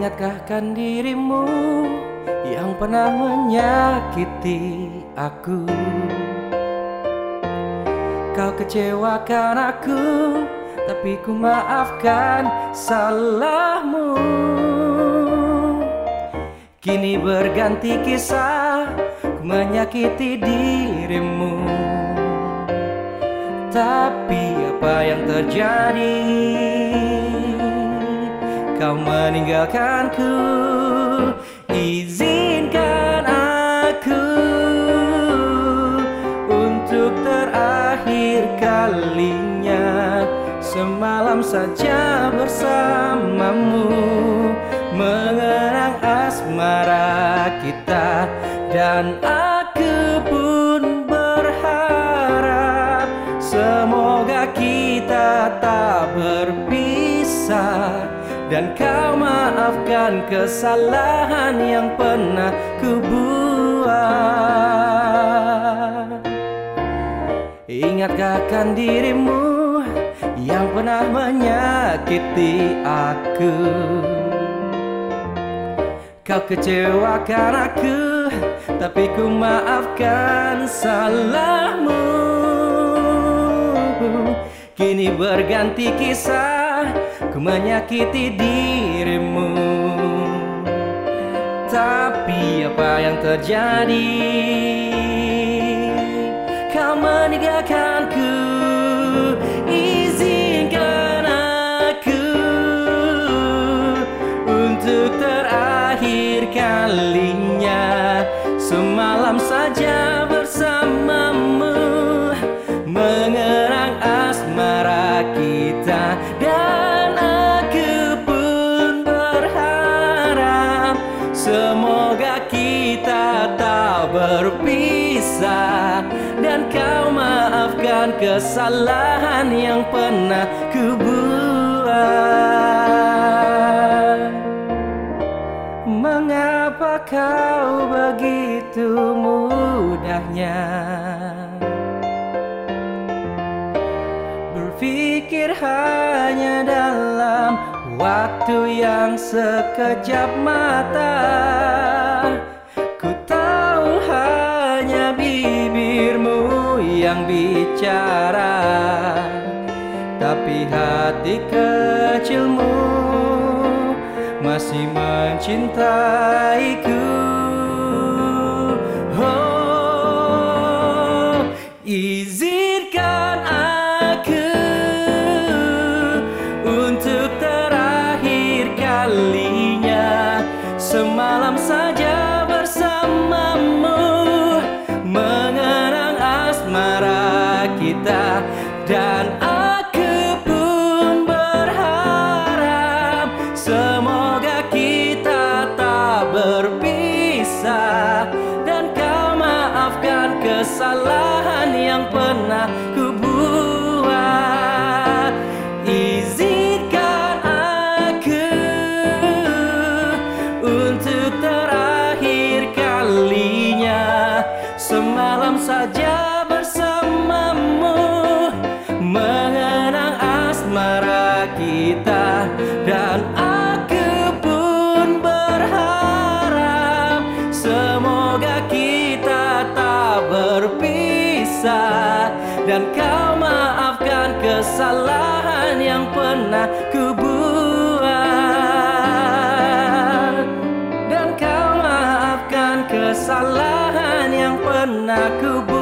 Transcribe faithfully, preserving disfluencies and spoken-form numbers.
mengingatkahkan dirimu yang pernah menyakiti aku. Kau kecewakan aku, tapi ku maafkan salahmu. Kini berganti kisah, ku menyakiti dirimu. Tapi apa yang terjadi? Kau meninggalkanku. Izinkan aku untuk terakhir kalinya semalam saja bersamamu, mengenang asmara kita. Dan aku pun berharap semoga kita tak berpisah, dan kau maafkan kesalahan yang pernah kubuat. Ingatkahkan dirimu yang pernah menyakiti aku. Kau kecewakan aku, tapi ku maafkan salahmu. Kini berganti kisah, ku menyakiti dirimu. Tapi apa yang terjadi? Kau meninggalkanku. Izinkan aku untuk terakhir kalinya semalam saja bersamamu, mengerang asmara kita. Dan aku pun berharap semoga kita tak berpisah, dan kau maafkan kesalahan yang pernah kubuat. Mengapa kau begitu mudahnya berpikir hanya dalam waktu yang sekejap mata? Ku tahu hanya bibirmu yang bicara, tapi hati kecilmu masih mencintaiku. Oh, izinkan aku untuk terakhir kalinya semalam saja bersamamu, mengenang asmara kita. Dan aku pun berharap semoga kita tak berpisah, dan kau maafkan kesalahan yang pernah kubuat. Izinkan aku untuk terakhir kalinya semalam saja bersamamu, mengenang asmara kita. Dan aku pun berharap semoga kita tak berpisah, dan kau maafkan kesalahan yang pernah kubuat. Dan kau maafkan kesalahan yang pernah kubuat.